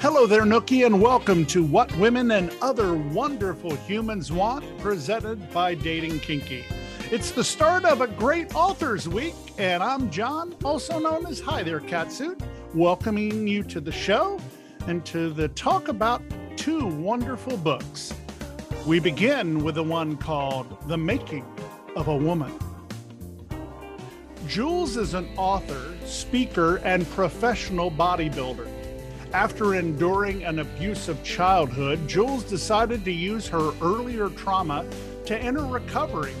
Hello there, Nookie, and welcome to What Women and Other Wonderful Humans Want, presented by Dating Kinky. It's the start of a great Authors Week, and I'm John, also known as Hi There Catsuit, welcoming you to the show and to the talk about two wonderful books. We begin with the one called The Making of a Woman. Jewels is an author, speaker, and professional bodybuilder. After enduring an abusive childhood, Jewels decided to use her earlier trauma to enter recovery,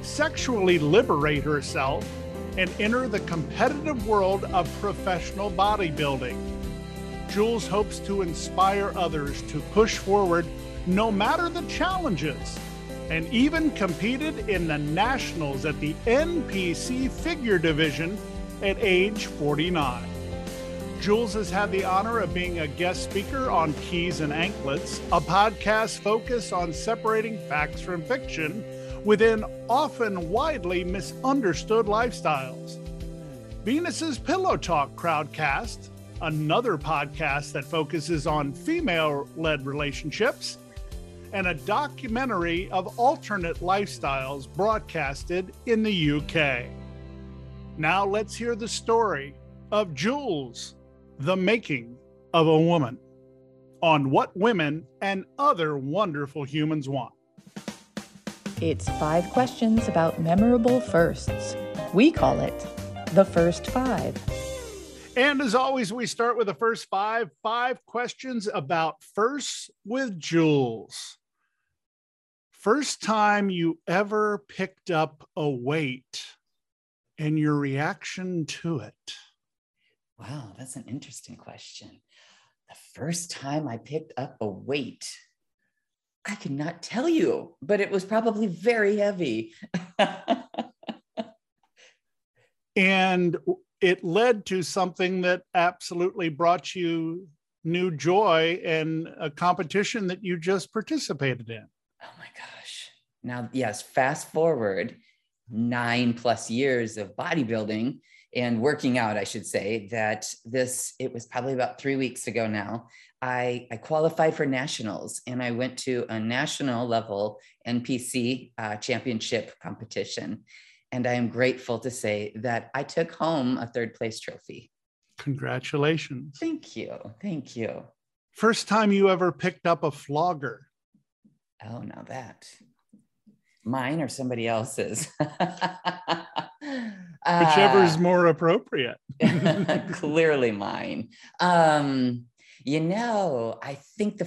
sexually liberate herself, and enter the competitive world of professional bodybuilding. Jewels hopes to inspire others to push forward no matter the challenges, and even competed in the nationals at the NPC Figure Division at age 49. Jewels has had the honor of being a guest speaker on Keys and Anklets, a podcast focused on separating facts from fiction within often widely misunderstood lifestyles. Venus's Pillow Talk Crowdcast, another podcast that focuses on female-led relationships, and a documentary of alternate lifestyles broadcasted in the UK. Now let's hear the story of Jewels. The Making of a Woman on What Women and Other Wonderful Humans Want. It's 5 questions about memorable firsts. We call it the first 5. And as always, we start with the first 5 questions about firsts with Jewels. First time you ever picked up a weight and your reaction to it. Wow, that's an interesting question. The first time I picked up a weight, I could not tell you, but it was probably very heavy. And it led to something that absolutely brought you new joy and a competition that you just participated in. Oh my gosh. Now, yes, fast forward 9+ years of bodybuilding and working out, I should say, that it was probably about 3 weeks ago now, I qualified for nationals, and I went to a national level NPC championship competition. And I am grateful to say that I took home a 3rd place trophy. Congratulations. Thank you. Thank you. First time you ever picked up a flogger. Oh, now that. Mine or somebody else's? Whichever is more appropriate. Clearly mine. You know, I think it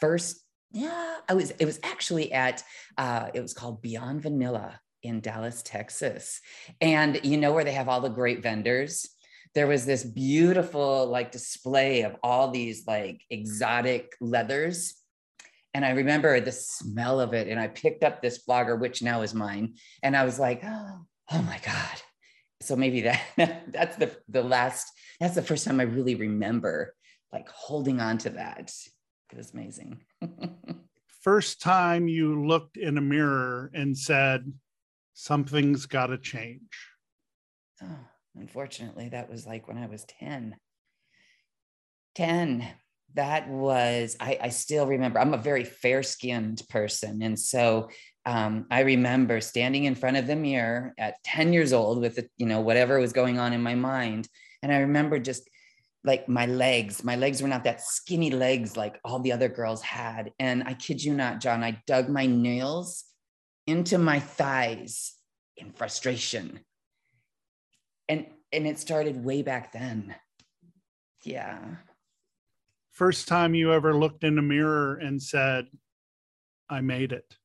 was actually at, it was called Beyond Vanilla in Dallas, Texas. And you know where they have all the great vendors? There was this beautiful like display of all these like exotic leathers. And I remember the smell of it. And I picked up this flogger, which now is mine. And I was like, oh my God. So maybe that's that's the first time I really remember like holding on to that. It was amazing. First time you looked in a mirror and said, something's got to change. Oh, Unfortunately, that was like when I was 10. That was, I still remember, I'm a very fair-skinned person. And so I remember standing in front of the mirror at 10 years old with, you know, whatever was going on in my mind. And I remember just like my legs were not that skinny legs like all the other girls had. And I kid you not, John, I dug my nails into my thighs in frustration. And it started way back then. Yeah. First time you ever looked in a mirror and said, I made it.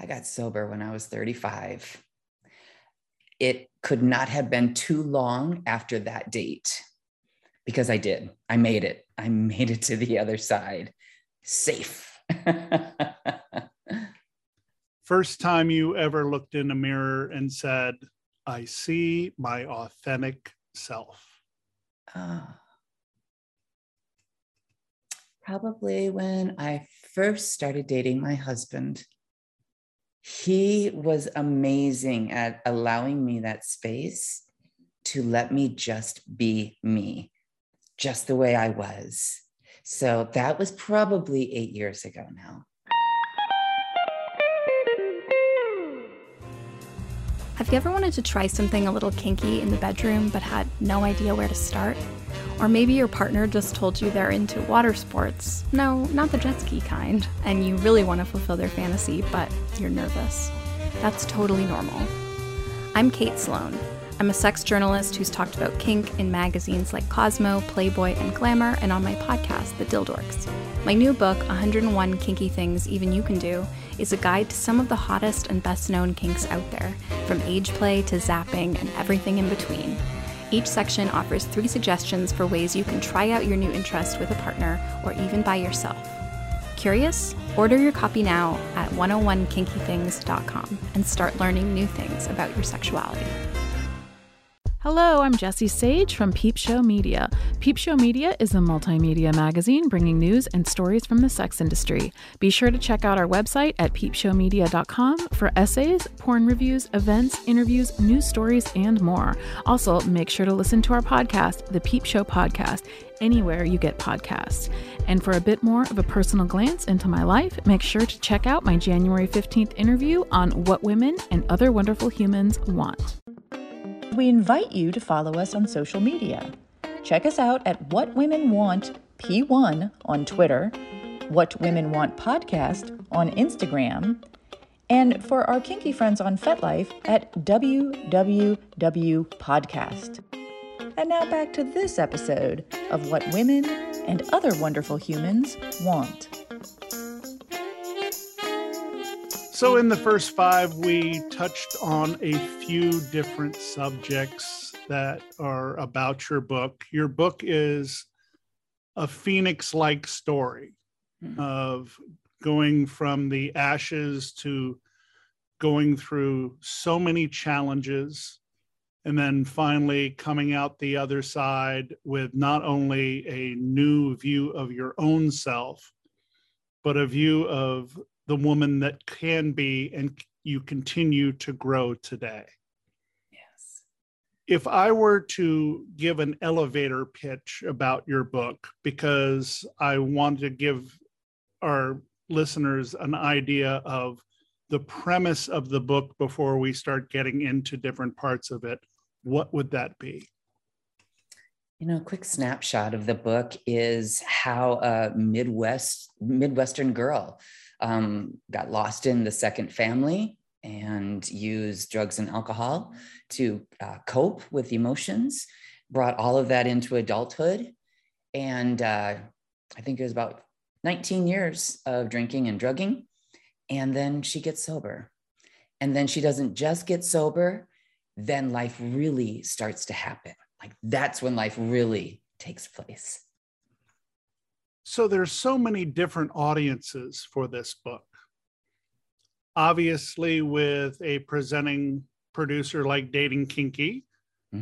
I got sober when I was 35. It could not have been too long after that date because I did. I made it. I made it to the other side. Safe. First time you ever looked in a mirror and said, I see my authentic self. Probably when I first started dating my husband. He was amazing at allowing me that space to let me just be me, just the way I was. So that was probably 8 years ago now. Have you ever wanted to try something a little kinky in the bedroom but had no idea where to start? Or maybe your partner just told you they're into water sports. No, not the jet ski kind. And you really want to fulfill their fantasy, but you're nervous. That's totally normal. I'm Kate Sloan. I'm a sex journalist who's talked about kink in magazines like Cosmo, Playboy, and Glamour, and on my podcast, The Dildorks. My new book, 101 Kinky Things Even You Can Do, is a guide to some of the hottest and best-known kinks out there, from Edgeplay to zapping and everything in between. Each section offers 3 suggestions for ways you can try out your new interest with a partner or even by yourself. Curious? Order your copy now at 101kinkythings.com and start learning new things about your sexuality. Hello, I'm Jessie Sage from Peep Show Media. Peep Show Media is a multimedia magazine bringing news and stories from the sex industry. Be sure to check out our website at peepshowmedia.com for essays, porn reviews, events, interviews, news stories, and more. Also, make sure to listen to our podcast, The Peep Show Podcast, anywhere you get podcasts. And for a bit more of a personal glance into my life, make sure to check out my January 15th interview on what women and other wonderful humans want. We invite you to follow us on social media. Check us out at What Women Want P1 on Twitter, What Women Want Podcast on Instagram, and for our kinky friends on FetLife at www.podcast. And now back to this episode of What Women and Other Wonderful Humans Want. So in the first 5, we touched on a few different subjects that are about your book. Your book is a phoenix-like story of going from the ashes to going through so many challenges and then finally coming out the other side with not only a new view of your own self, but a view of the woman that can be, and you continue to grow today. Yes. If I were to give an elevator pitch about your book, because I want to give our listeners an idea of the premise of the book before we start getting into different parts of it, what would that be? You know, a quick snapshot of the book is how a Midwestern girl got lost in the second family and used drugs and alcohol to cope with emotions, brought all of that into adulthood. And I think it was about 19 years of drinking and drugging. And then she gets sober. And then she doesn't just get sober, then life really starts to happen. Like that's when life really takes place. So there's so many different audiences for this book. Obviously, with a presenting producer like Dating Kinky,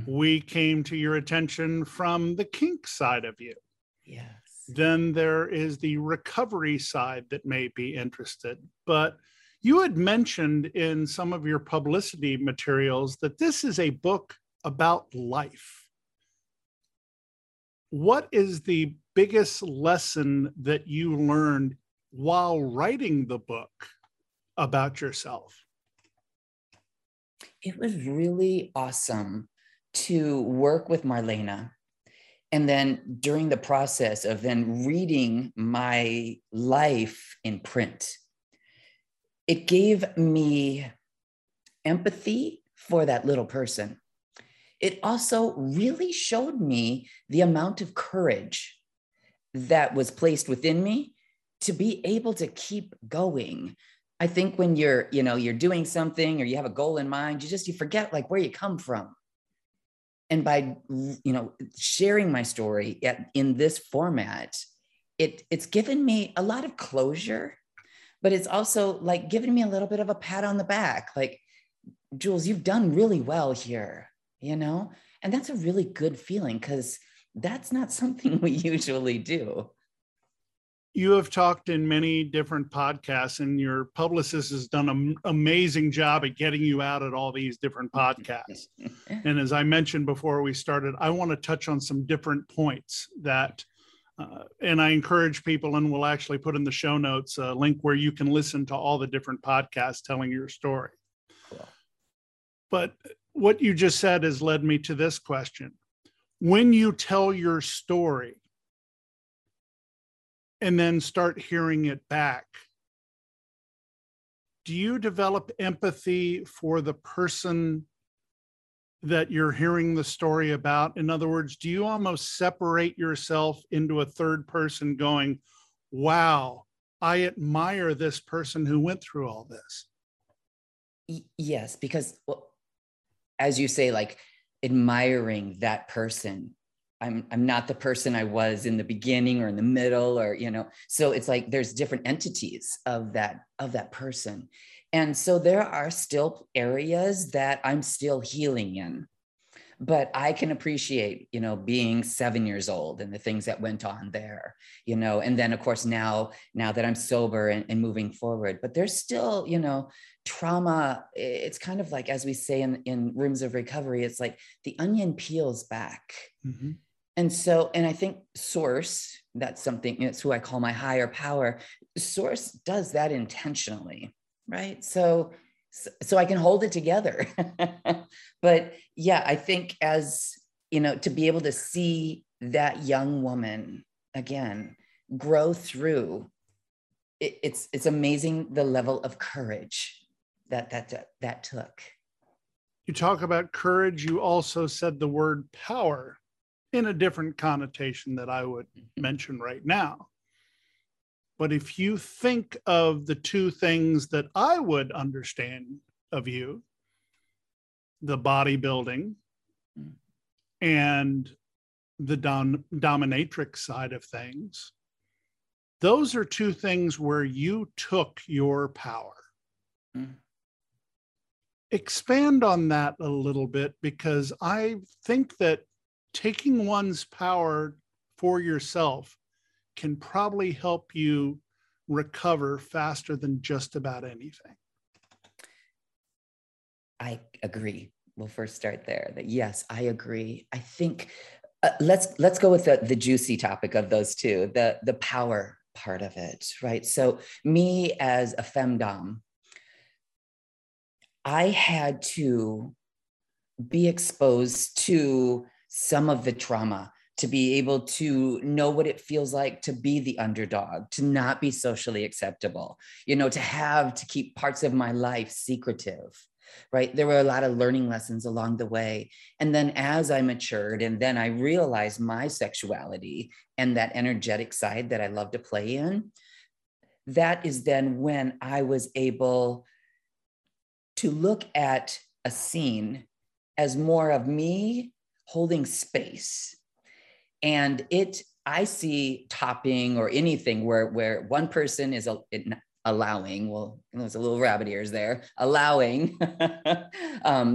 we came to your attention from the kink side of you. Yes. Then there is the recovery side that may be interested, but You had mentioned in some of your publicity materials that this is a book about life. What is the biggest lesson that you learned while writing the book about yourself? It was really awesome to work with Marlena. And then during the process of then reading my life in print, it gave me empathy for that little person. It also really showed me the amount of courage that was placed within me to be able to keep going. I think when you're doing something or you have a goal in mind, you forget like where you come from. And by, sharing my story in this format, it's given me a lot of closure, but it's also like given me a little bit of a pat on the back. Like, Jules, you've done really well here, And that's a really good feeling because that's not something we usually do. You have talked in many different podcasts, and your publicist has done an amazing job at getting you out at all these different podcasts. And as I mentioned before we started, I want to touch on some different points that, and I encourage people, and we'll actually put in the show notes a link where you can listen to all the different podcasts telling your story. Cool. But what you just said has led me to this question. When you tell your story, and then start hearing it back, do you develop empathy for the person that you're hearing the story about? In other words, do you almost separate yourself into a third person going, wow, I admire this person who went through all this? Yes, because as you say, like admiring that person, I'm not the person I was in the beginning or in the middle or, so it's like there's different entities of that person. And so there are still areas that I'm still healing in, but I can appreciate, being 7 years old and the things that went on there, and then of course now that I'm sober and moving forward, but there's still, trauma. It's kind of like, as we say in rooms of recovery, it's like the onion peels back. Mm-hmm. And I think source, that's something, it's who I call my higher power. Source does that intentionally, right? So I can hold it together. But yeah, I think to be able to see that young woman again, grow through, it's amazing the level of courage that took. You talk about courage. You also said the word power in a different connotation that I would mention right now. But if you think of the two things that I would understand of you, the bodybuilding and the dominatrix side of things, those are two things where you took your power. Mm. Expand on that a little bit, because I think that taking one's power for yourself can probably help you recover faster than just about anything. I agree. We'll first start there. That yes, I agree. I think let's go with the juicy topic of those two, the power part of it, right? So me as a femdom, I had to be exposed to some of the trauma to be able to know what it feels like to be the underdog, to not be socially acceptable, to keep parts of my life secretive, right? There were a lot of learning lessons along the way. And then as I matured and then I realized my sexuality and that energetic side that I love to play in, that is then when I was able to look at a scene as more of me holding space. And I see topping or anything where one person is allowing, well, there's a little rabbit ears there, allowing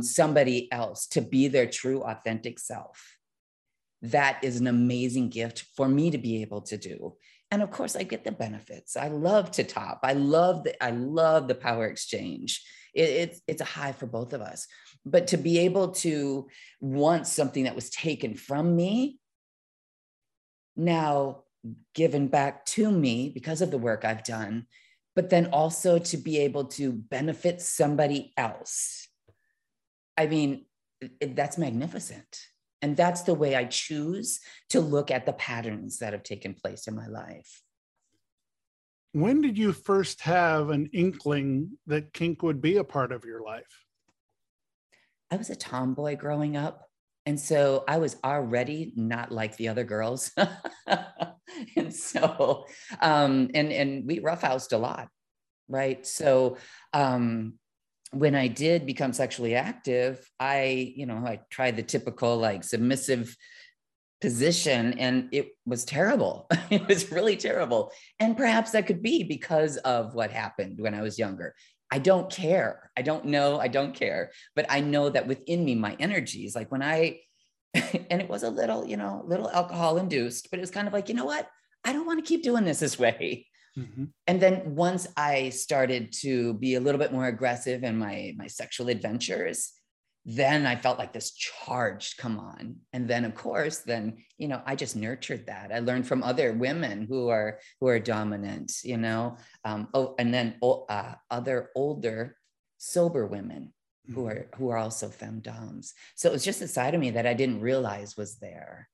somebody else to be their true authentic self. That is an amazing gift for me to be able to do. And of course I get the benefits. I love to top. I love the power exchange. It's a high for both of us, but to be able to want something that was taken from me now given back to me because of the work I've done, but then also to be able to benefit somebody else. I mean, that's magnificent. And that's the way I choose to look at the patterns that have taken place in my life. When did you first have an inkling that kink would be a part of your life? I was a tomboy growing up. And so I was already not like the other girls. And so, and we roughhoused a lot, right? So when I did become sexually active, I tried the typical like submissive position and it was terrible. It was really terrible. And perhaps that could be because of what happened when I was younger. I don't care. I don't know. I don't care. But I know that within me, my energies, like when I, and it was a little, little alcohol induced, but it was kind of like, you know what? I don't want to keep doing this way. Mm-hmm. And then once I started to be a little bit more aggressive in my sexual adventures, then I felt like this charge come on. And then of course, I just nurtured that. I learned from other women who are dominant, other older, sober women who are also femdoms. So it was just a side of me that I didn't realize was there.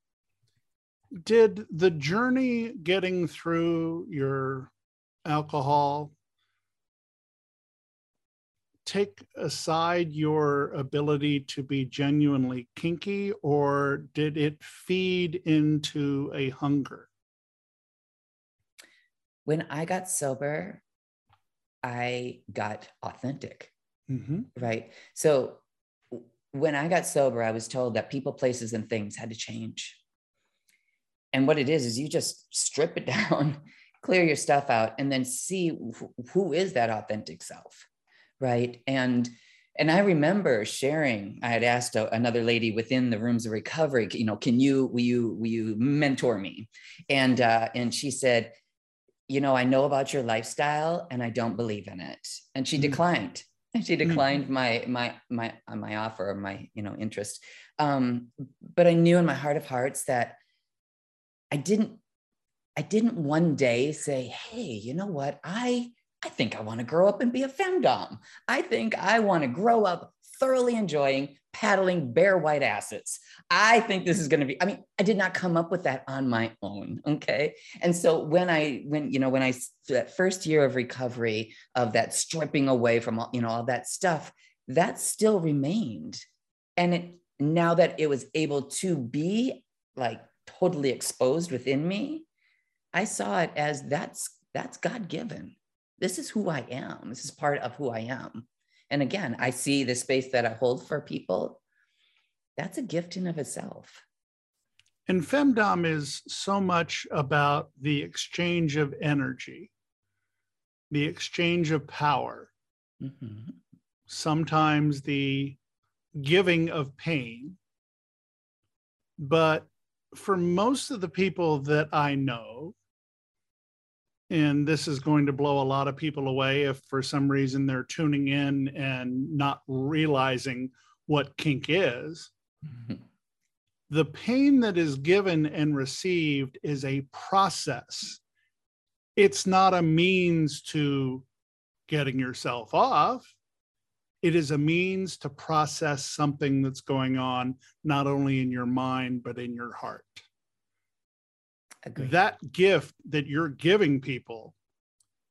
Did the journey getting through your alcohol take aside your ability to be genuinely kinky, or did it feed into a hunger? When I got sober, I got authentic, right? So when I got sober, I was told that people, places, and things had to change. And what it is you just strip it down, clear your stuff out, and then see who is that authentic self. Right. And I remember sharing, I had asked another lady within the rooms of recovery, will you mentor me? And she said, I know about your lifestyle and I don't believe in it. And she declined. She declined my offer, my interest. But I knew in my heart of hearts that I didn't one day say, hey, you know what? I think I want to grow up and be a femdom. I think I want to grow up thoroughly enjoying paddling bare white asses. I think this is going to be, I did not come up with that on my own. Okay. And so when I, that first year of recovery of that stripping away from all that stuff, that still remained. And now that it was able to be like totally exposed within me, I saw it as that's God-given. This is who I am. This is part of who I am. And again, I see the space that I hold for people. That's a gift in of itself. And femdom is so much about the exchange of energy, the exchange of power, sometimes the giving of pain. But for most of the people that I know, and this is going to blow a lot of people away if for some reason they're tuning in and not realizing what kink is. Mm-hmm. The pain that is given and received is a process. It's not a means to getting yourself off. It is a means to process something that's going on, not only in your mind, but in your heart. Agreed. That gift that you're giving people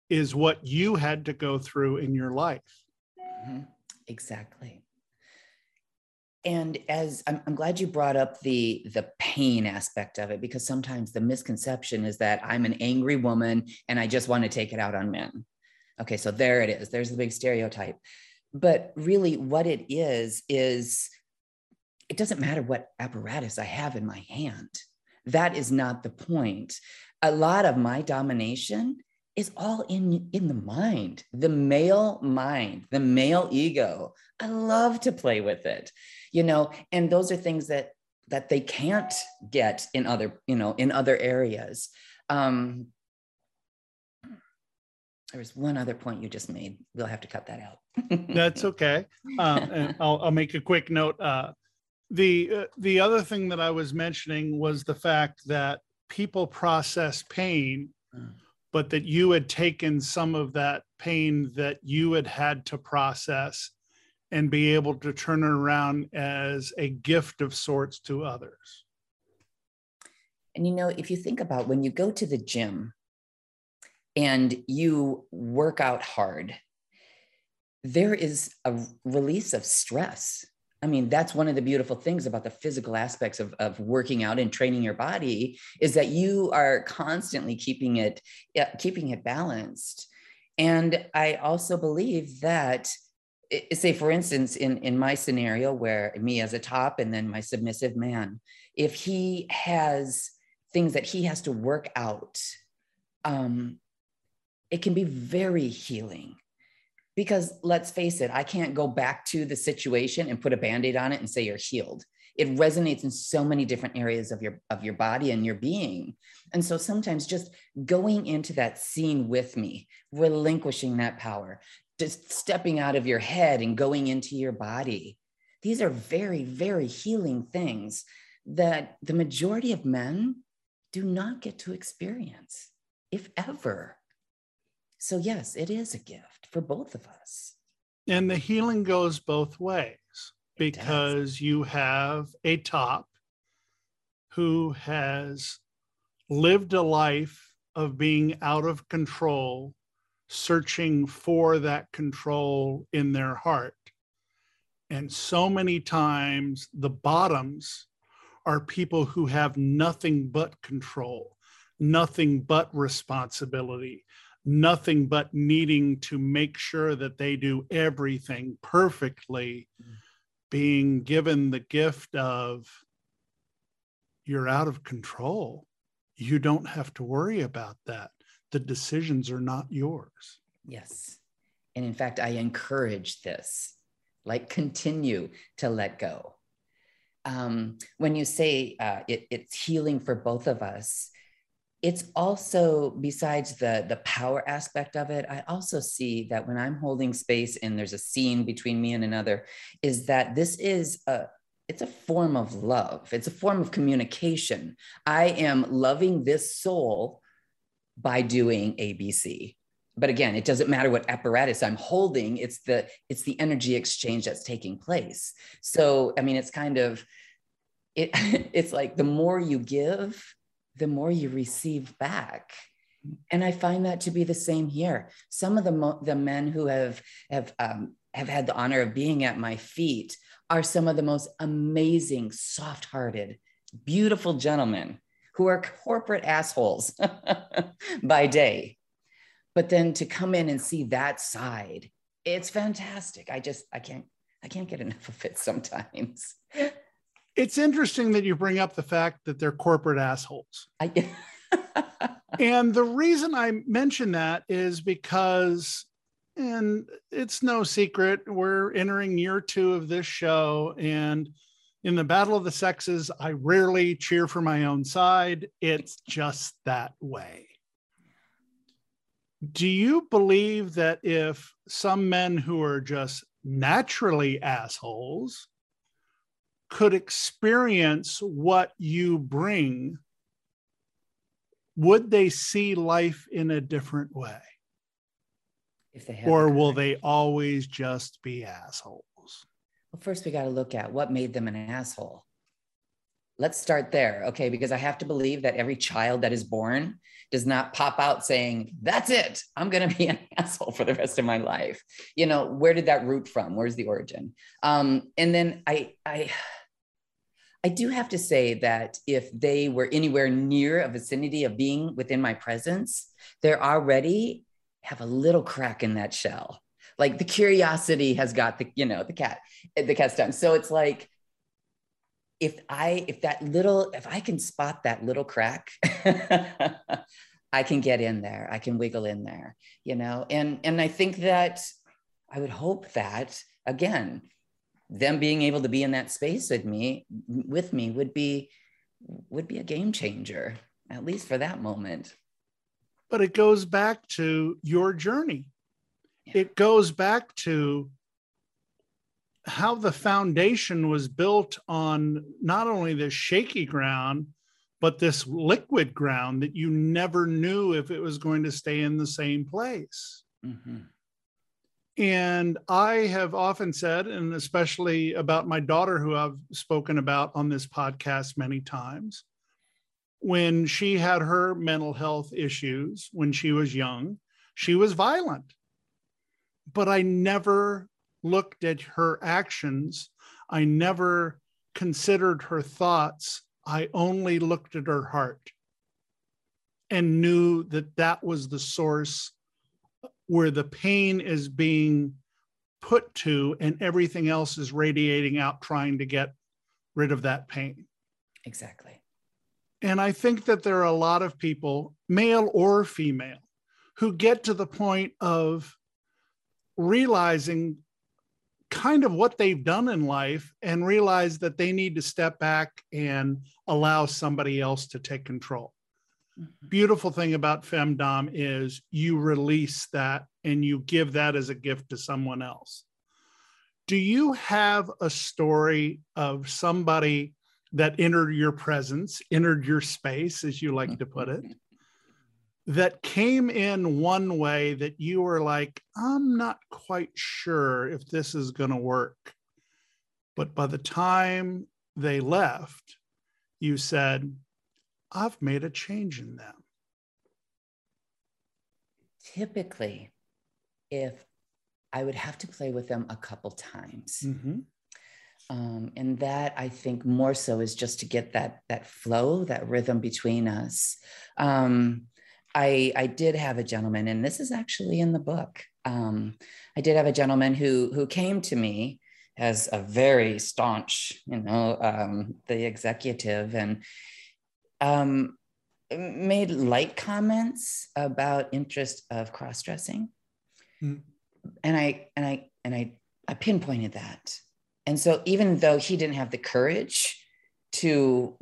is what you had to go through in your life. Mm-hmm. Exactly. And as I'm glad you brought up the pain aspect of it, because sometimes the misconception is that I'm an angry woman and I just want to take it out on men. Okay, so there it is. There's the big stereotype. But really what it is it doesn't matter what apparatus I have in my hand. That is not the point. A lot of my domination is all in the mind, the male mind, the male ego. I love to play with it, and those are things that they can't get in other areas. There was one other point you just made. We'll have to cut that out. That's okay. And I'll make a quick note. The other thing that I was mentioning was the fact that people process pain, but that you had taken some of that pain that you had had to process and be able to turn it around as a gift of sorts to others. And, you know, if you think about when you go to the gym and you work out hard, there is a release of stress. I mean, that's one of the beautiful things about the physical aspects of working out and training your body, is that you are constantly keeping it balanced. And I also believe that, say, for instance, in my scenario where me as a top and then my submissive man, if he has things that he has to work out, it can be very healing. Because let's face it, I can't go back to the situation and put a Band-Aid on it and say you're healed. It resonates in so many different areas of your body and your being. And so sometimes just going into that scene with me, relinquishing that power, just stepping out of your head and going into your body. These are very, very healing things that the majority of men do not get to experience, if ever. So yes, it is a gift for both of us. And the healing goes both ways, because you have a top who has lived a life of being out of control, searching for that control in their heart. And so many times the bottoms are people who have nothing but control, nothing but responsibility, nothing but needing to make sure that they do everything perfectly, being given the gift of, you're out of control. You don't have to worry about that. The decisions are not yours. Yes. And in fact, I encourage this, like, continue to let go. When you say it's healing for both of us, it's also, besides the power aspect of it, I also see that when I'm holding space and there's a scene between me and another, is that this is it's a form of love. It's a form of communication. I am loving this soul by doing ABC. But again, it doesn't matter what apparatus I'm holding. It's the energy exchange that's taking place. So, I mean, it's kind of, it's like the more you give, the more you receive back. And I find that to be the same here. Some of the men who have had the honor of being at my feet are some of the most amazing, soft-hearted, beautiful gentlemen who are corporate assholes by day. But then to come in and see that side, it's fantastic. I can't get enough of it sometimes. It's interesting that you bring up the fact that they're corporate assholes. And the reason I mention that is because, and it's no secret, we're entering year two of this show. And in the battle of the sexes, I rarely cheer for my own side. It's just that way. Do you believe that if some men who are just naturally assholes could experience what you bring, would they see life in a different way? If they have, or will they always just be assholes? Well, first we got to look at what made them an asshole. Let's start there, okay? Because I have to believe that every child that is born does not pop out saying, that's it, I'm gonna be an asshole for the rest of my life. You know, where did that root from? Where's the origin? And then I do have to say that if they were anywhere near a vicinity of being within my presence, they already have a little crack in that shell. Like the curiosity has got the cat's tongue. So it's like, if I can spot that little crack, I can get in there. I can wiggle in there, you know? And I think that I would hope that, again, them being able to be in that space with me would be a game changer, at least for that moment. But it goes back to your journey. Yeah. It goes back to how the foundation was built on not only this shaky ground, but this liquid ground that you never knew if it was going to stay in the same place. Mm-hmm. And I have often said, and especially about my daughter, who I've spoken about on this podcast many times, when she had her mental health issues when she was young, she was violent. But I never looked at her actions. I never considered her thoughts. I only looked at her heart and knew that that was the source where the pain is being put to, and everything else is radiating out, trying to get rid of that pain. Exactly. And I think that there are a lot of people, male or female, who get to the point of realizing kind of what they've done in life and realize that they need to step back and allow somebody else to take control. Mm-hmm. Beautiful thing about femdom is you release that and you give that as a gift to someone else. Do you have a story of somebody that entered your presence, entered your space, as you like to put it, that came in one way that you were like, I'm not quite sure if this is going to work? But by the time they left, you said, I've made a change in them. Typically, if I would have to play with them a couple times. Mm-hmm. And that, I think, more so is just to get that flow, that rhythm between us. I did have a gentleman, and this is actually in the book. I did have a gentleman who came to me as a very staunch, the executive, and made light comments about interest of cross-dressing. Mm. And I pinpointed that. And so even though he didn't have the courage to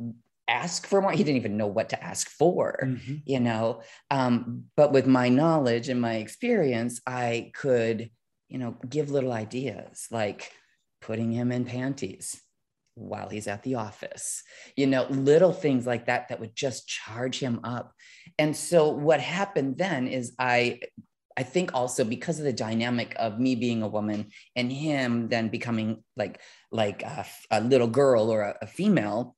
ask for more, he didn't even know what to ask for, mm-hmm. But with my knowledge and my experience, I could, give little ideas, like putting him in panties while he's at the office, little things like that would just charge him up. And so what happened then is I think also because of the dynamic of me being a woman and him then becoming like a little girl or a female,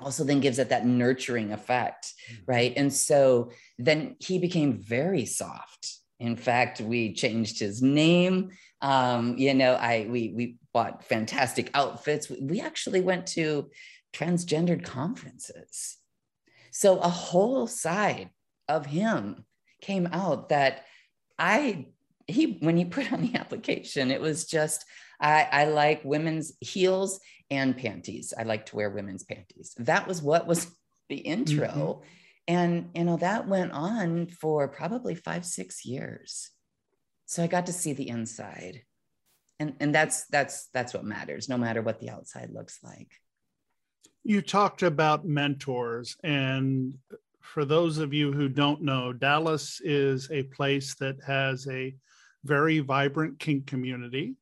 also then gives it that nurturing effect, right? And so then he became very soft. In fact, we changed his name. We bought fantastic outfits. We actually went to transgendered conferences. So a whole side of him came out that when he put on the application, it was just, I like women's heels and panties. I like to wear women's panties. That was what was the intro. Mm-hmm. And, that went on for probably 5-6 years. So I got to see the inside, and that's what matters, no matter what the outside looks like. You talked about mentors, and for those of you who don't know, Dallas is a place that has a very vibrant kink community.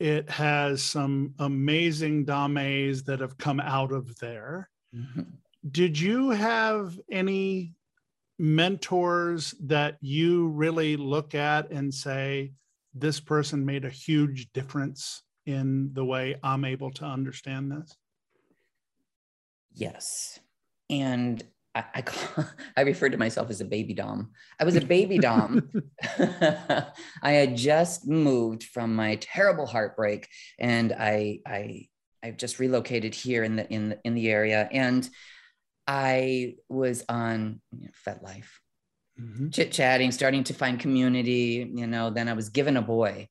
It has some amazing dames that have come out of there. Mm-hmm. Did you have any mentors that you really look at and say, this person made a huge difference in the way I'm able to understand this? Yes. And I referred to myself as a baby dom. I was a baby dom. I had just moved from my terrible heartbreak, and I just relocated here in the area, and I was on FetLife, mm-hmm. chit-chatting, starting to find community. Then I was given a boy,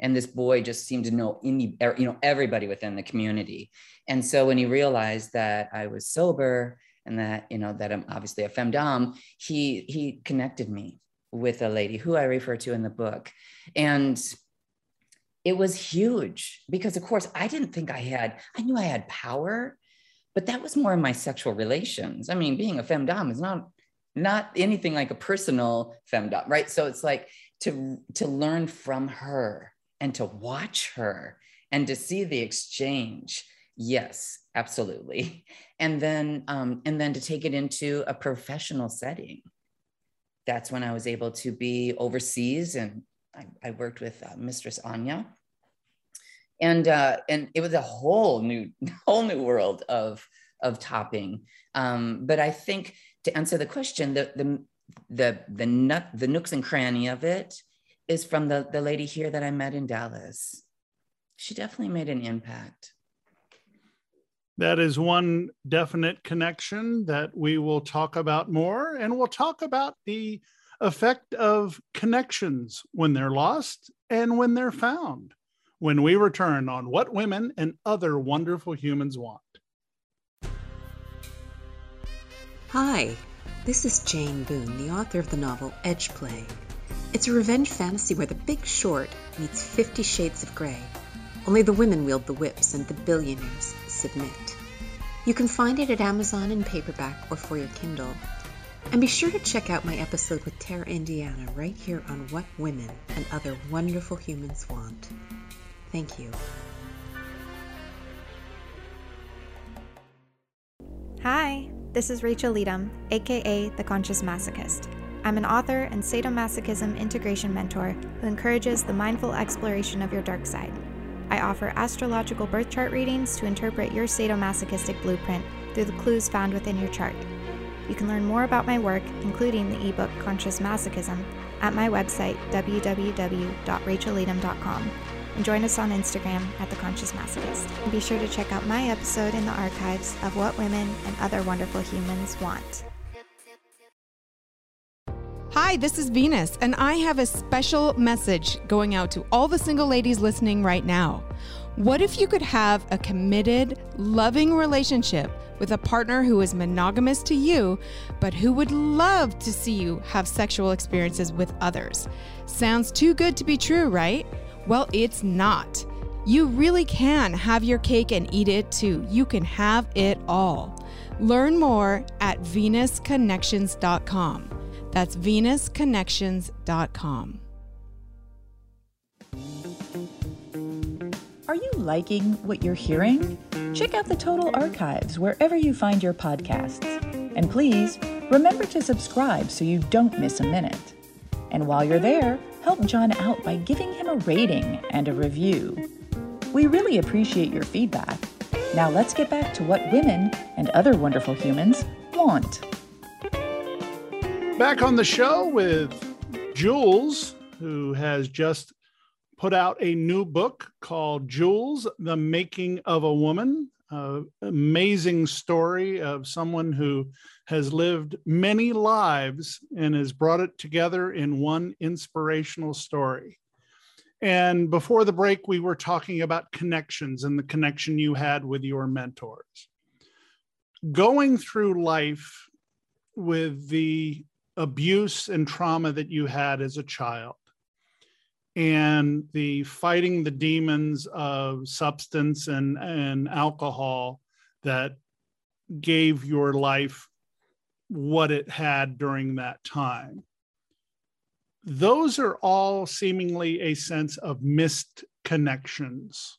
and this boy just seemed to know everybody within the community. And so when he realized that I was sober, and that, that I'm obviously a femdom, he connected me with a lady who I refer to in the book. And it was huge because, of course, I didn't think I knew I had power, but that was more in my sexual relations. I mean, being a femdom is not not anything like a personal femdom, right? So it's like to learn from her and to watch her and to see the exchange. Yes, absolutely. And then to take it into a professional setting. That's when I was able to be overseas, and I worked with Mistress Anya, and it was a whole new world of topping. But I think to answer the question, the nooks and cranny of it is from the lady here that I met in Dallas. She definitely made an impact. That is one definite connection that we will talk about more, and we'll talk about the effect of connections when they're lost and when they're found, when we return on What Women and Other Wonderful Humans Want. Hi, this is Jane Boone, the author of the novel Edgeplay. It's a revenge fantasy where The Big Short meets 50 Shades of Grey. Only the women wield the whips and the billionaires submit. You can find it at Amazon in paperback or for your Kindle. And be sure to check out my episode with Tara Indiana right here on What Women and Other Wonderful Humans Want. Thank you. Hi, this is Rachel Ledham, aka The Conscious Masochist. I'm an author and sadomasochism integration mentor who encourages the mindful exploration of your dark side. I offer astrological birth chart readings to interpret your sadomasochistic blueprint through the clues found within your chart. You can learn more about my work, including the ebook Conscious Masochism, at my website, www.rachelledham.com, and join us on Instagram at The Conscious Masochist. And be sure to check out my episode in the archives of What Women and Other Wonderful Humans Want. Hi, this is Venus, and I have a special message going out to all the single ladies listening right now. What if you could have a committed, loving relationship with a partner who is monogamous to you, but who would love to see you have sexual experiences with others? Sounds too good to be true, right? Well, it's not. You really can have your cake and eat it too. You can have it all. Learn more at VenusConnections.com. That's VenusConnections.com. Are you liking what you're hearing? Check out the Total Archives wherever you find your podcasts. And please, remember to subscribe so you don't miss a minute. And while you're there, help John out by giving him a rating and a review. We really appreciate your feedback. Now let's get back to What Women and Other Wonderful Humans Want. Back on the show with Jewels, who has just put out a new book called Jewels, The Making of a Woman. Amazing story of someone who has lived many lives and has brought it together in one inspirational story. And before the break, we were talking about connections and the connection you had with your mentors. Going through life with the abuse and trauma that you had as a child, and the fighting the demons of substance and alcohol that gave your life what it had during that time. Those are all seemingly a sense of missed connections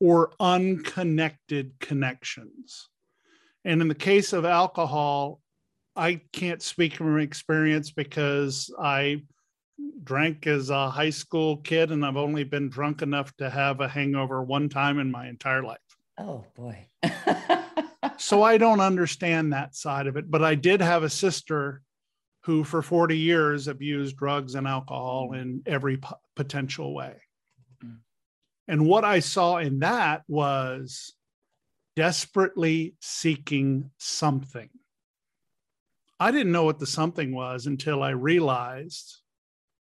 or unconnected connections. And in the case of alcohol, I can't speak from experience because I drank as a high school kid, and I've only been drunk enough to have a hangover one time in my entire life. Oh boy. So I don't understand that side of it, but I did have a sister who for 40 years abused drugs and alcohol in every potential way. Mm. And what I saw in that was desperately seeking something. I didn't know what the something was until I realized,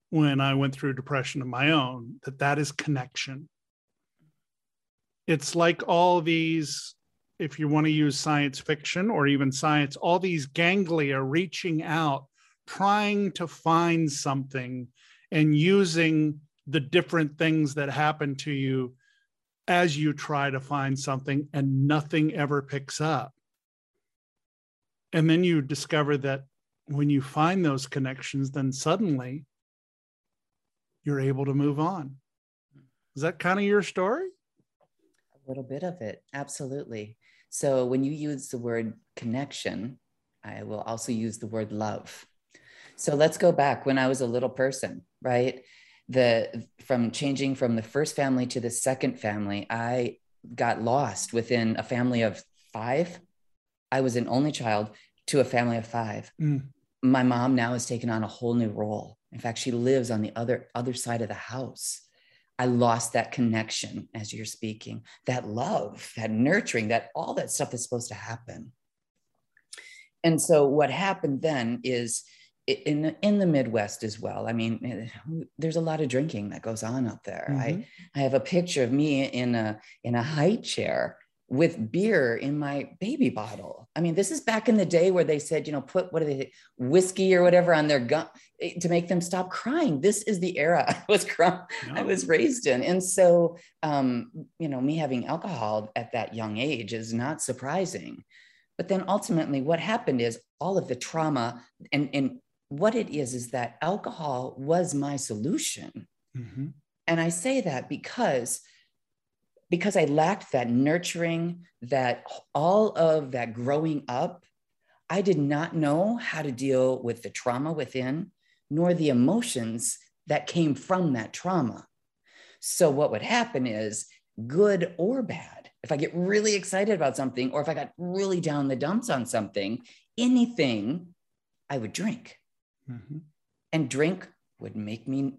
when I went through depression of my own, that is connection. It's like all these, if you want to use science fiction or even science, all these ganglia reaching out, trying to find something and using the different things that happen to you as you try to find something, and nothing ever picks up. And then you discover that when you find those connections, then suddenly you're able to move on. Is that kind of your story? A little bit of it, absolutely. So when you use the word connection, I will also use the word love. So let's go back when I was a little person, right? From changing from the first family to the second family, I got lost within a family of five. I was an only child to a family of five. Mm. My mom now has taken on a whole new role. In fact, she lives on the other side of the house. I lost that connection, as you're speaking, that love, that nurturing, that all that stuff is supposed to happen. And so what happened then is in the Midwest as well. I mean, there's a lot of drinking that goes on up there. Mm-hmm. I have a picture of me in a high chair with beer in my baby bottle. I mean, this is back in the day where they said, you know, put, what are they, whiskey or whatever on their gum to make them stop crying. This is the era I was raised in. And so, you know, me having alcohol at that young age is not surprising. But then ultimately what happened is all of the trauma and what it is that alcohol was my solution. Mm-hmm. And I say that because I lacked that nurturing, that all of that growing up, I did not know how to deal with the trauma within, nor the emotions that came from that trauma. So what would happen is, good or bad, if I get really excited about something, or if I got really down the dumps on something, anything, I would drink. Mm-hmm. And drink would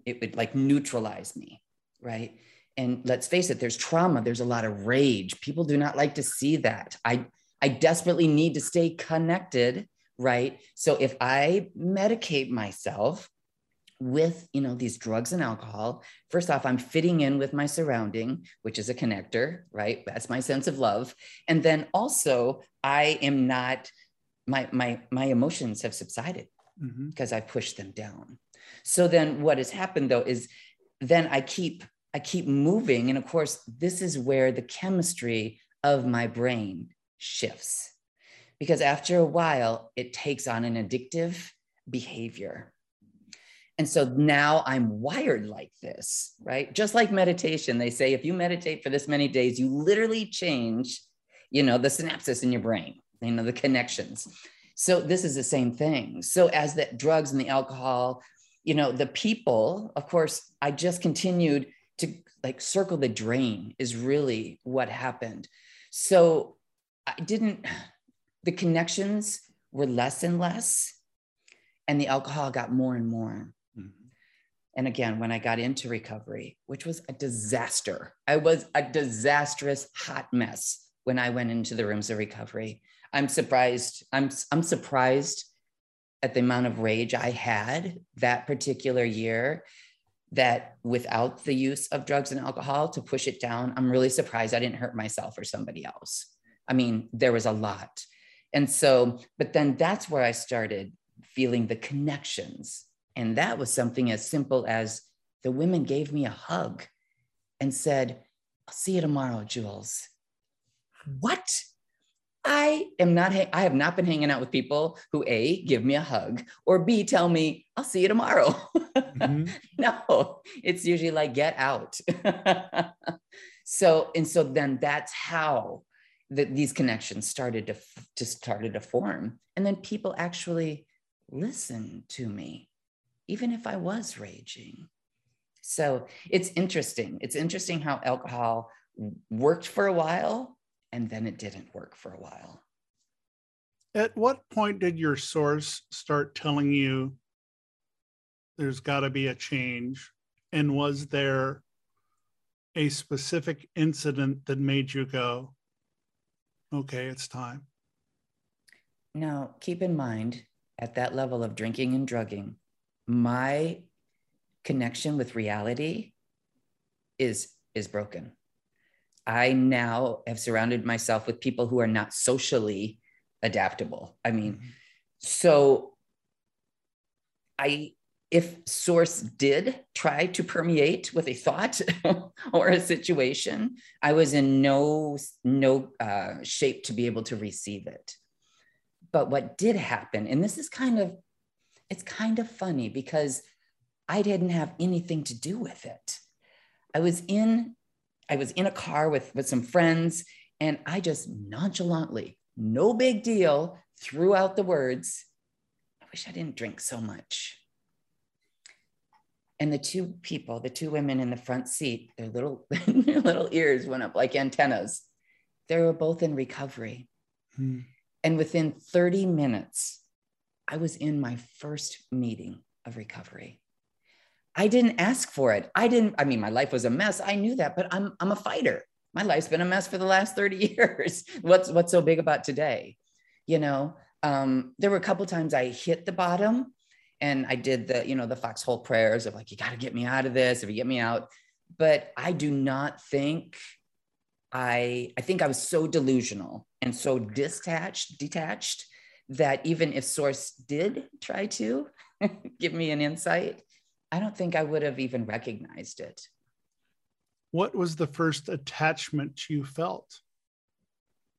it would like neutralize me, right? And let's face it, there's trauma, there's a lot of rage. People do not like to see that. I desperately need to stay connected, right? So if I medicate myself with, you know, these drugs and alcohol, first off, I'm fitting in with my surrounding, which is a connector, right? That's my sense of love. And then also I am not, my emotions have subsided because mm-hmm. I pushed them down. So then what has happened though, is then I keep moving. And of course, this is where the chemistry of my brain shifts, because after a while it takes on an addictive behavior. And so now I'm wired like this, right? Just like meditation, they say, if you meditate for this many days, you literally change, you know, the synapses in your brain, you know, the connections. So this is the same thing. So as the drugs and the alcohol, you know, the people, of course, I just continued to like circle the drain is really what happened. So the connections were less and less, and the alcohol got more and more. Mm-hmm. And again, when I got into recovery, which was a disaster, I was a disastrous hot mess when I went into the rooms of recovery. I'm surprised at the amount of rage I had that particular year, that without the use of drugs and alcohol to push it down, I'm really surprised I didn't hurt myself or somebody else. I mean, there was a lot. And so, but then that's where I started feeling the connections. And that was something as simple as the women gave me a hug and said, I'll see you tomorrow, Jewels. What? I have not been hanging out with people who A, give me a hug, or B, tell me, I'll see you tomorrow. Mm-hmm. No, it's usually like, get out. So then that's how these connections started to form. And then people actually listened to me, even if I was raging. So it's interesting. It's interesting how alcohol worked for a while, and then it didn't work for a while. At what point did your source start telling you there's got to be a change? And was there a specific incident that made you go, okay, it's time? Now, keep in mind, at that level of drinking and drugging, my connection with reality is broken. I now have surrounded myself with people who are not socially adaptable. I mean, so if source did try to permeate with a thought or a situation, I was in no shape to be able to receive it. But what did happen, and this is kind of it's kind of funny because I didn't have anything to do with it. I was in a car with some friends, and I just nonchalantly, no big deal, threw out the words, I wish I didn't drink so much. And the two women in the front seat, their little ears went up like antennas. They were both in recovery. Hmm. And within 30 minutes, I was in my first meeting of recovery. I didn't ask for it. My life was a mess. I knew that, but I'm a fighter. My life's been a mess for the last 30 years. What's so big about today? You know, there were a couple times I hit the bottom and I did the foxhole prayers of like, you got to get me out of this, if you get me out. But I do not think I think I was so delusional and so detached that even if Source did try to give me an insight, I don't think I would have even recognized it. What was the first attachment you felt?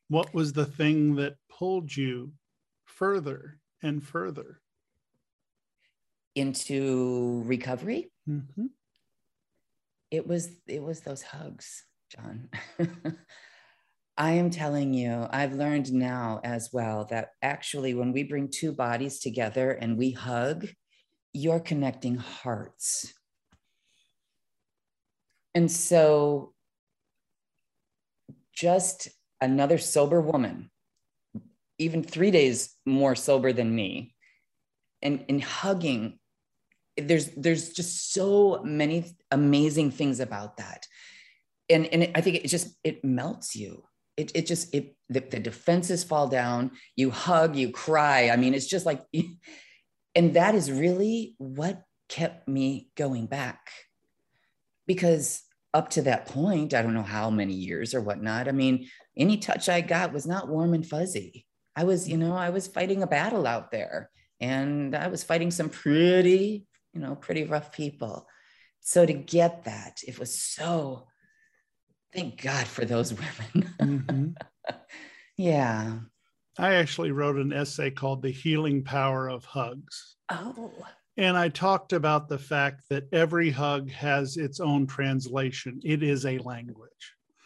What was the thing that pulled you further and further into recovery? Mm-hmm. It was those hugs, John. I am telling you, I've learned now as well that actually when we bring two bodies together and we hug, you're connecting hearts. And so just another sober woman, even 3 days more sober than me, and in hugging, there's just so many amazing things about that. And I think it melts you. The defenses fall down, you hug, you cry. I mean, it's just like, and that is really what kept me going back, because up to that point, I don't know how many years or whatnot. I mean, any touch I got was not warm and fuzzy. I was fighting a battle out there, and I was fighting some pretty rough people. So to get that, it was so, thank God for those women. Mm-hmm. Yeah. I actually wrote an essay called The Healing Power of Hugs. Oh. And I talked about the fact that every hug has its own translation. It is a language.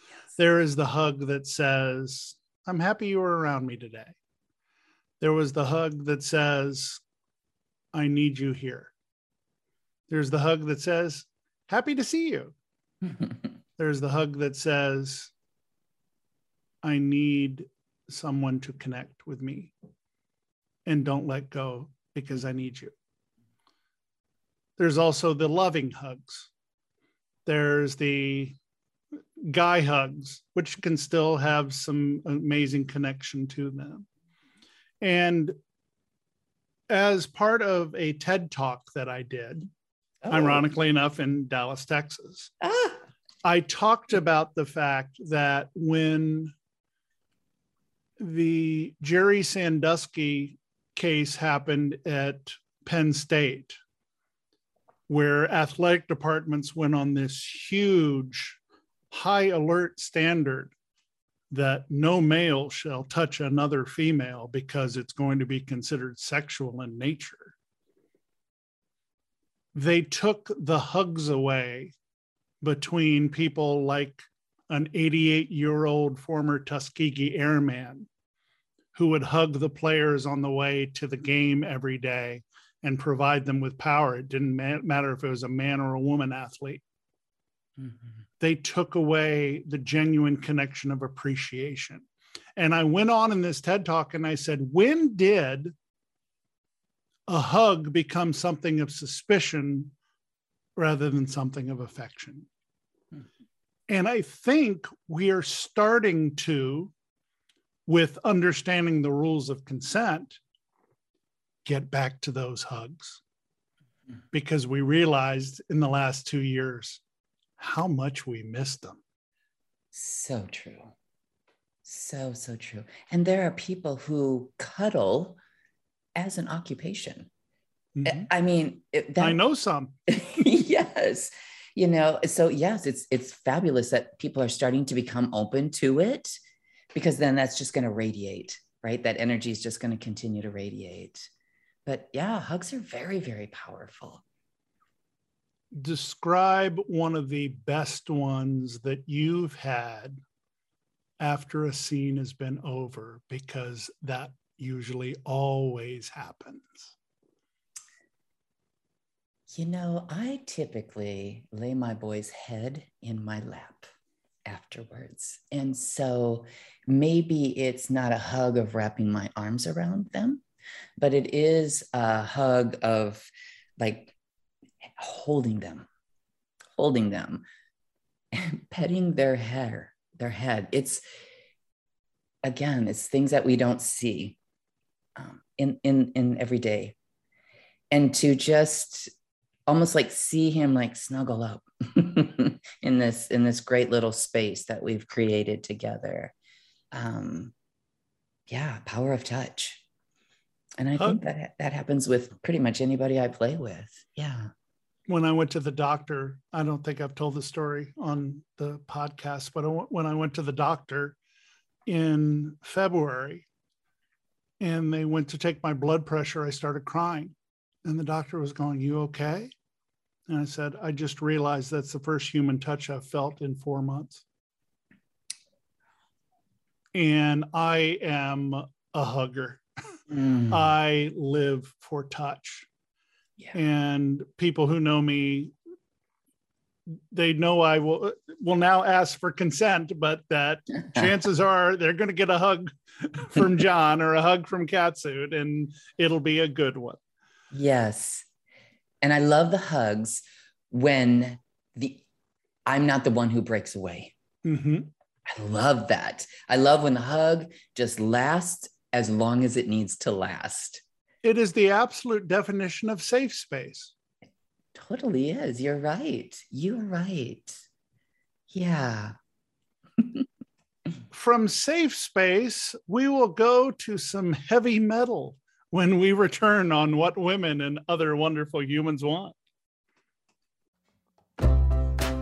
Yes. There is the hug that says, I'm happy you were around me today. There was the hug that says, I need you here. There's the hug that says, happy to see you. There's the hug that says, I need someone to connect with me and don't let go because I need you. There's also the loving hugs. There's the guy hugs, which can still have some amazing connection to them. And as part of a TED Talk that I did, ironically enough, in Dallas, Texas, I talked about the fact that when the Jerry Sandusky case happened at Penn State, where athletic departments went on this huge high alert standard that no male shall touch another female because it's going to be considered sexual in nature. They took the hugs away between people like an 88-year-old former Tuskegee Airman who would hug the players on the way to the game every day and provide them with power. It didn't matter if it was a man or a woman athlete. Mm-hmm. They took away the genuine connection of appreciation. And I went on in this TED Talk and I said, when did a hug become something of suspicion rather than something of affection? Mm-hmm. And I think we are starting to, with understanding the rules of consent, get back to those hugs, because we realized in the last 2 years how much we missed them. So true. So, so true. And there are people who cuddle as an occupation. Mm-hmm. I mean, I know some. Yes. You know, so yes, it's fabulous that people are starting to become open to it, because then that's just going to radiate, right? That energy is just going to continue to radiate. But yeah, hugs are very, very powerful. Describe one of the best ones that you've had after a scene has been over, because that usually always happens. You know, I typically lay my boy's head in my lap afterwards. And so maybe it's not a hug of wrapping my arms around them, but it is a hug of like holding them, petting their hair, their head. It's, again, it's things that we don't see in every day. And to just almost like see him like snuggle up in this great little space that we've created together. Yeah, power of touch. And I think that happens with pretty much anybody I play with. Yeah. When I went to the doctor, I don't think I've told the story on the podcast, but when I went to the doctor in February and they went to take my blood pressure, I started crying. And the doctor was going, "You okay?" And I said, "I just realized that's the first human touch I've felt in 4 months. And I am a hugger." Mm. I live for touch. Yeah. And people who know me, they know I will now ask for consent, but that chances are they're going to get a hug from John or a hug from Catsuit, and it'll be a good one. Yes. And I love the hugs when I'm not the one who breaks away. Mm-hmm. I love that. I love when the hug just lasts as long as it needs to last. It is the absolute definition of safe space. It totally is. You're right. You're right. Yeah. From safe space, we will go to some heavy metal when we return on What Women and Other Wonderful Humans Want.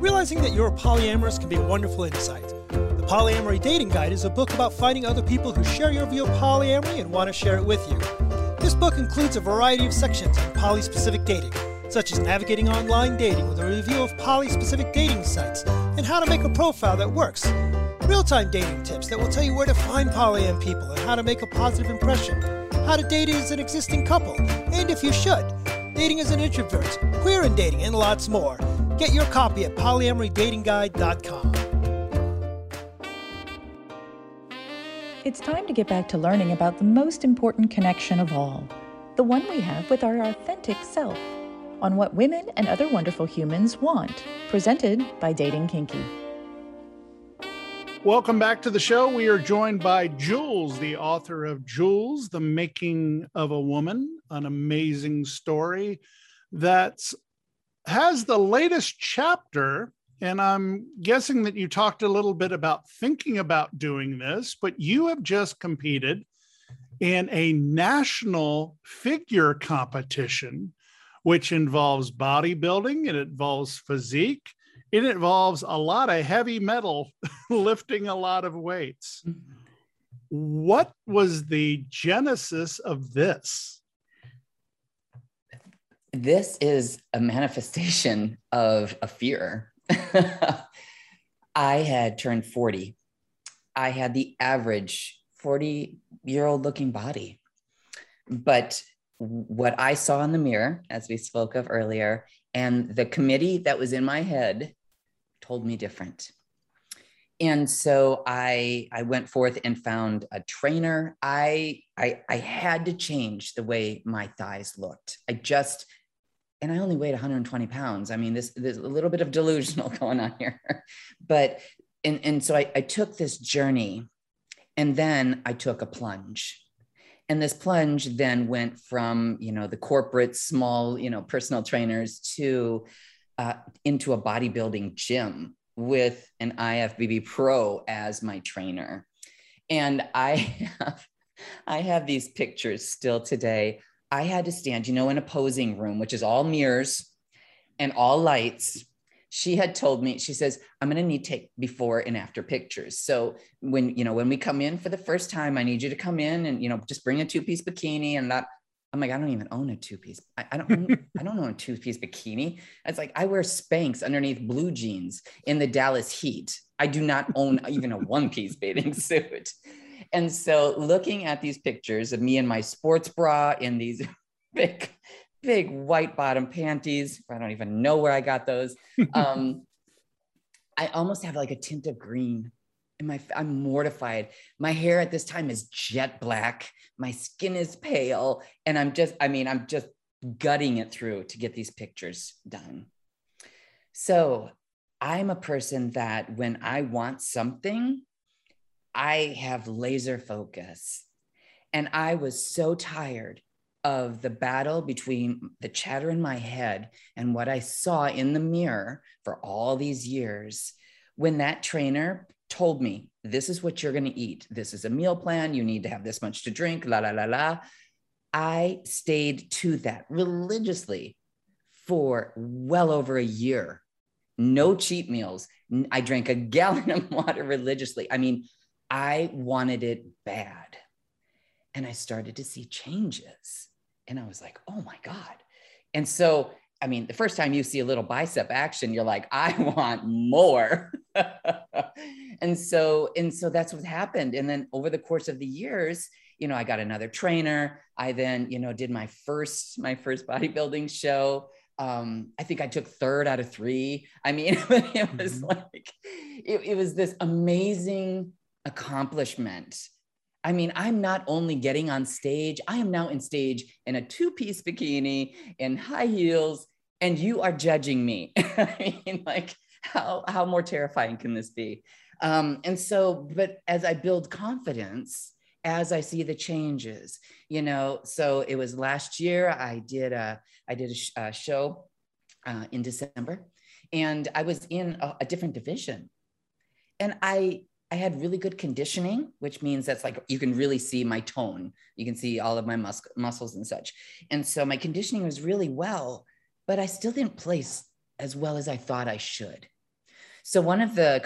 Realizing that you're polyamorous can be a wonderful insight. The Polyamory Dating Guide is a book about finding other people who share your view of polyamory and want to share it with you. This book includes a variety of sections on poly-specific dating, such as navigating online dating with a review of poly-specific dating sites and how to make a profile that works, real-time dating tips that will tell you where to find polyam people and how to make a positive impression, how to date as an existing couple, and if you should, dating as an introvert, queer in dating, and lots more. Get your copy at polyamorydatingguide.com. It's time to get back to learning about the most important connection of all, the one we have with our authentic self, on What Women and Other Wonderful Humans Want, presented by Dating Kinky. Welcome back to the show. We are joined by Jewels, the author of Jewels, The Making of a Woman, an amazing story that has the latest chapter. And I'm guessing that you talked a little bit about thinking about doing this, but you have just competed in a national figure competition, which involves bodybuilding. It involves physique. It involves a lot of heavy metal, lifting a lot of weights. What was the genesis of this? This is a manifestation of a fear. I had turned 40. I had the average 40-year-old looking body. But what I saw in the mirror, as we spoke of earlier, and the committee that was in my head told me different. And so I went forth and found a trainer. I had to change the way my thighs looked. And I only weighed 120 pounds. I mean, there's a little bit of delusional going on here, but, and so I took this journey, and then I took a plunge. And this plunge then went from, the corporate small, personal trainers to into a bodybuilding gym with an IFBB pro as my trainer. And I have these pictures still today. I had to stand, in a posing room, which is all mirrors and all lights. She had told me, she says, "I'm going to need to take before and after pictures. So when we come in for the first time, I need you to come in and, just bring a 2-piece bikini and that." I'm like, I don't even own a two-piece. I don't own a two-piece bikini. It's like, I wear Spanx underneath blue jeans in the Dallas heat. I do not own even a one-piece bathing suit. And so looking at these pictures of me in my sports bra in these big white bottom panties, I don't even know where I got those. I almost have like a tint of green. I'm mortified. My hair at this time is jet black. My skin is pale. And I'm just gutting it through to get these pictures done. So I'm a person that when I want something, I have laser focus. And I was so tired of the battle between the chatter in my head and what I saw in the mirror for all these years. When that trainer told me, this is what you're going to eat. This is a meal plan. You need to have this much to drink, la, la, la, la. I stayed to that religiously for well over a year. No cheat meals. I drank a gallon of water religiously. I mean, I wanted it bad. And I started to see changes. And I was like, oh my God. And so, I mean, the first time you see a little bicep action, you're like, I want more. And so that's what happened. And then over the course of the years, I got another trainer. I then, did my first bodybuilding show. I think I took third out of three. I mean, it was like, it was this amazing accomplishment. I mean, I'm not only getting on stage, I am now in stage in a two-piece bikini and high heels, and you are judging me. I mean, like, how more terrifying can this be? But as I build confidence, as I see the changes, so it was last year I did a show in December, and I was in a different division, and I had really good conditioning, which means that's like, you can really see my tone. You can see all of my muscles and such. And so my conditioning was really well, but I still didn't place as well as I thought I should. So one of the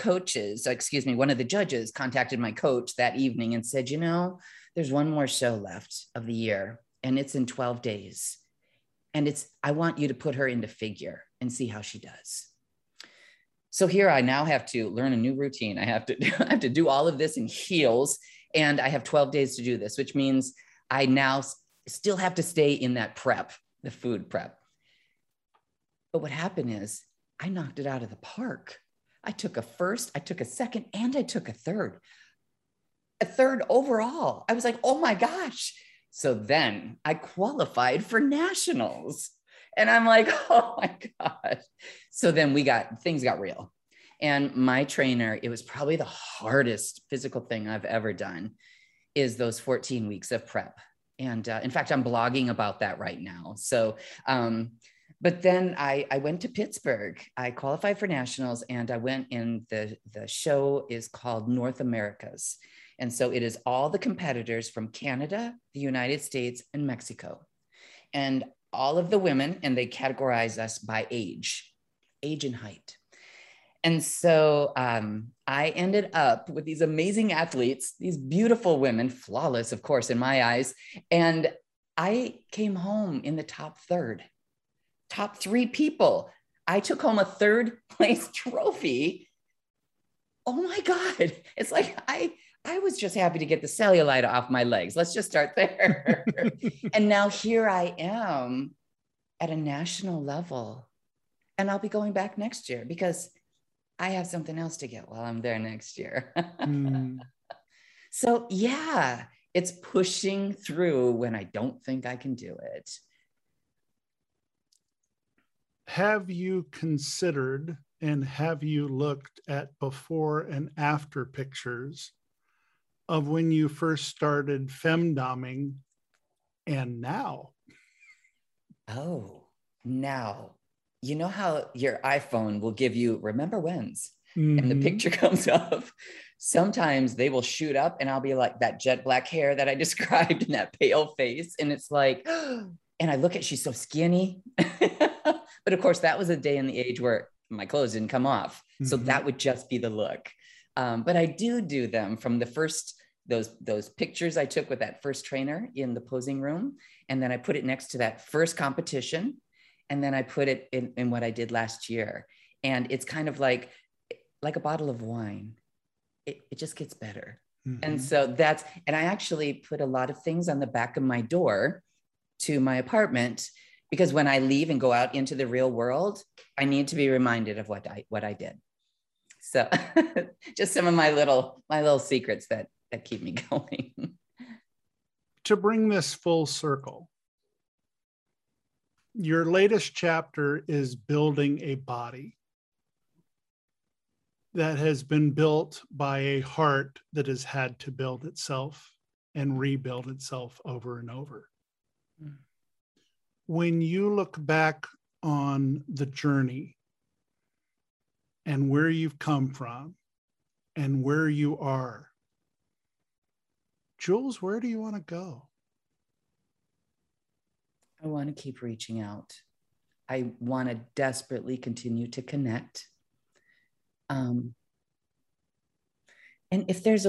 judges contacted my coach that evening and said, there's one more show left of the year, and it's in 12 days. And I want you to put her into figure and see how she does. So here I now have to learn a new routine. I have to do all of this in heels, and I have 12 days to do this, which means I now still have to stay in that prep, the food prep. But what happened is I knocked it out of the park. I took a first, I took a second, and I took a third overall. I was like, oh my gosh. So then I qualified for nationals. And I'm like, oh my God. So then things got real. And my trainer, it was probably the hardest physical thing I've ever done, is those 14 weeks of prep. And in fact, I'm blogging about that right now. So, but then I went to Pittsburgh, I qualified for nationals, and I went in, the show is called North Americas. And so it is all the competitors from Canada, the United States, and Mexico. And all of the women, and they categorize us by age and height. And so I ended up with these amazing athletes, these beautiful women, flawless, of course, in my eyes. And I came home in the top three people. I took home a third place trophy. Oh my God. It's like, I was just happy to get the cellulite off my legs. Let's just start there. And now here I am at a national level, and I'll be going back next year because I have something else to get while I'm there next year. So yeah, it's pushing through when I don't think I can do it. Have you considered, and have you looked at before and after pictures of when you first started femdomming and now? Oh, now. You know how your iPhone will give you remember when's, and the picture comes up. Sometimes they will shoot up, and I'll be like, that jet black hair that I described and that pale face. And it's like, and I look at, she's so skinny. But of course, that was a day in the age where my clothes didn't come off. So that would just be the look. But I do them from the first those pictures I took with that first trainer in the posing room. And then I put it next to that first competition. And then I put it in what I did last year. And it's kind of like a bottle of wine. It just gets better. Mm-hmm. And so and I actually put a lot of things on the back of my door to my apartment, because when I leave and go out into the real world, I need to be reminded of what I did. So just some of my little secrets that keep me going. To bring this full circle, your latest chapter is building a body that has been built by a heart that has had to build itself and rebuild itself over and over. Mm. When you look back on the journey and where you've come from and where you are, Jewels, where do you want to go? I want to keep reaching out. I want to desperately continue to connect. And if there's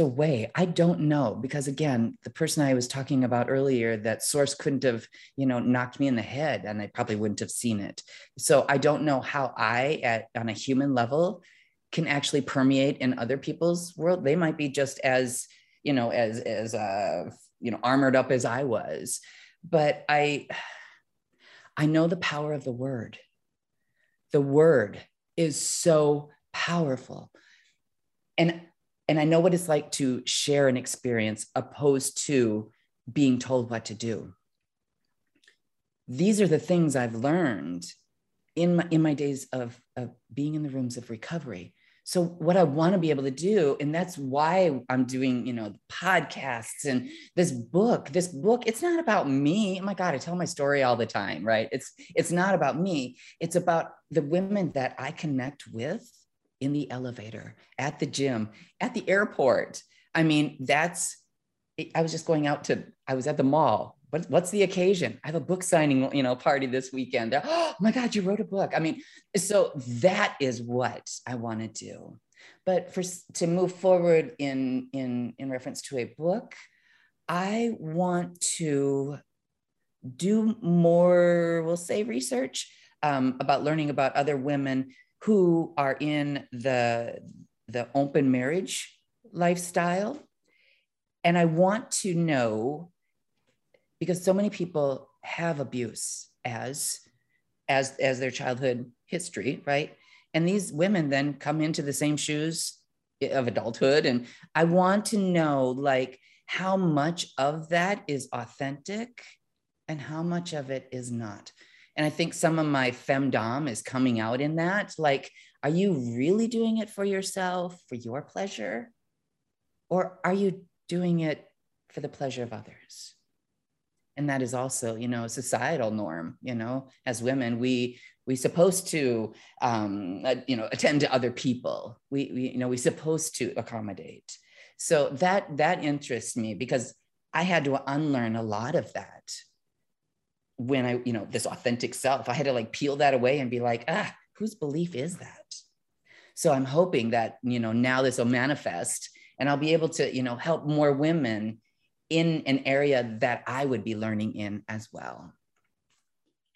a way, I don't know, because again, the person I was talking about earlier, that source couldn't have, knocked me in the head, and I probably wouldn't have seen it. So I don't know how on a human level can actually permeate in other people's world. They might be just as, armored up as I was, but I know the power of the word. The word is so powerful. And I know what it's like to share an experience opposed to being told what to do. These are the things I've learned in my days of being in the rooms of recovery. So what I want to be able to do, and that's why I'm doing, podcasts and this book, it's not about me. Oh my God, I tell my story all the time, right? It's not about me. It's about the women that I connect with in the elevator, at the gym, at the airport. I mean, I was just going out I was at the mall. What's the occasion? I have a book signing, party this weekend. Oh my God, you wrote a book. I mean, so that is what I want to do. But to move forward in reference to a book, I want to do more, we'll say, research about learning about other women who are in the open marriage lifestyle. And I want to know, because so many people have abuse as their childhood history, right? And these women then come into the same shoes of adulthood. And I want to know how much of that is authentic and how much of it is not. And I think some of my femdom is coming out in that. Are you really doing it for yourself, for your pleasure? Or are you doing it for the pleasure of others? And that is also, a societal norm, as women, we supposed to, attend to other people. We supposed to accommodate. So that interests me, because I had to unlearn a lot of that. When I, this authentic self, I had to peel that away and be whose belief is that? So I'm hoping that, now this will manifest, and I'll be able to, help more women in an area that I would be learning in as well.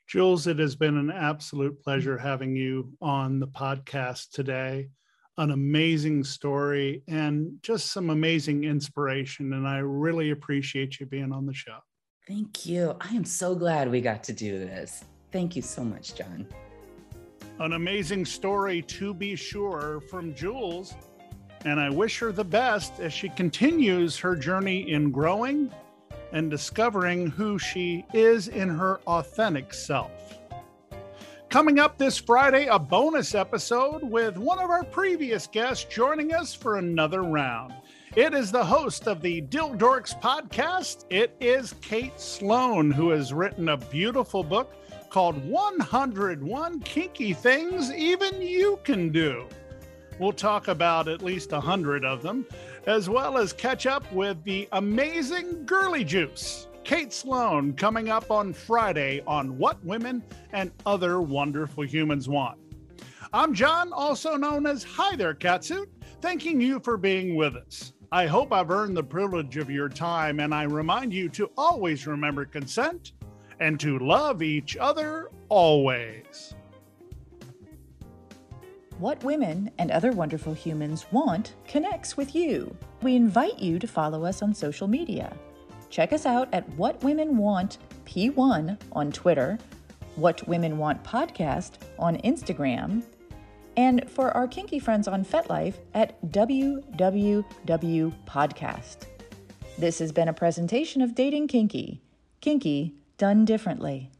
Jewels, it has been an absolute pleasure having you on the podcast today. An amazing story and just some amazing inspiration. And I really appreciate you being on the show. Thank you. I am so glad we got to do this. Thank you so much, John. An amazing story, to be sure, from Jewels. And I wish her the best as she continues her journey in growing and discovering who she is in her authentic self. Coming up this Friday, a bonus episode with one of our previous guests joining us for another round. It is the host of the Dildorks podcast. It is Kate Sloan, who has written a beautiful book called 101 Kinky Things Even You Can Do. We'll talk about at least 100 of them, as well as catch up with the amazing Girly Juice, Kate Sloan, coming up on Friday on What Women and Other Wonderful Humans Want. I'm John, also known as Hi There Catsuit, thanking you for being with us. I hope I've earned the privilege of your time, and I remind you to always remember consent and to love each other always. What Women and Other Wonderful Humans Want connects with you. We invite you to follow us on social media. Check us out at What Women Want P1 on Twitter, What Women Want Podcast on Instagram, and for our kinky friends on FetLife at www.podcast. This has been a presentation of Dating Kinky. Kinky done differently.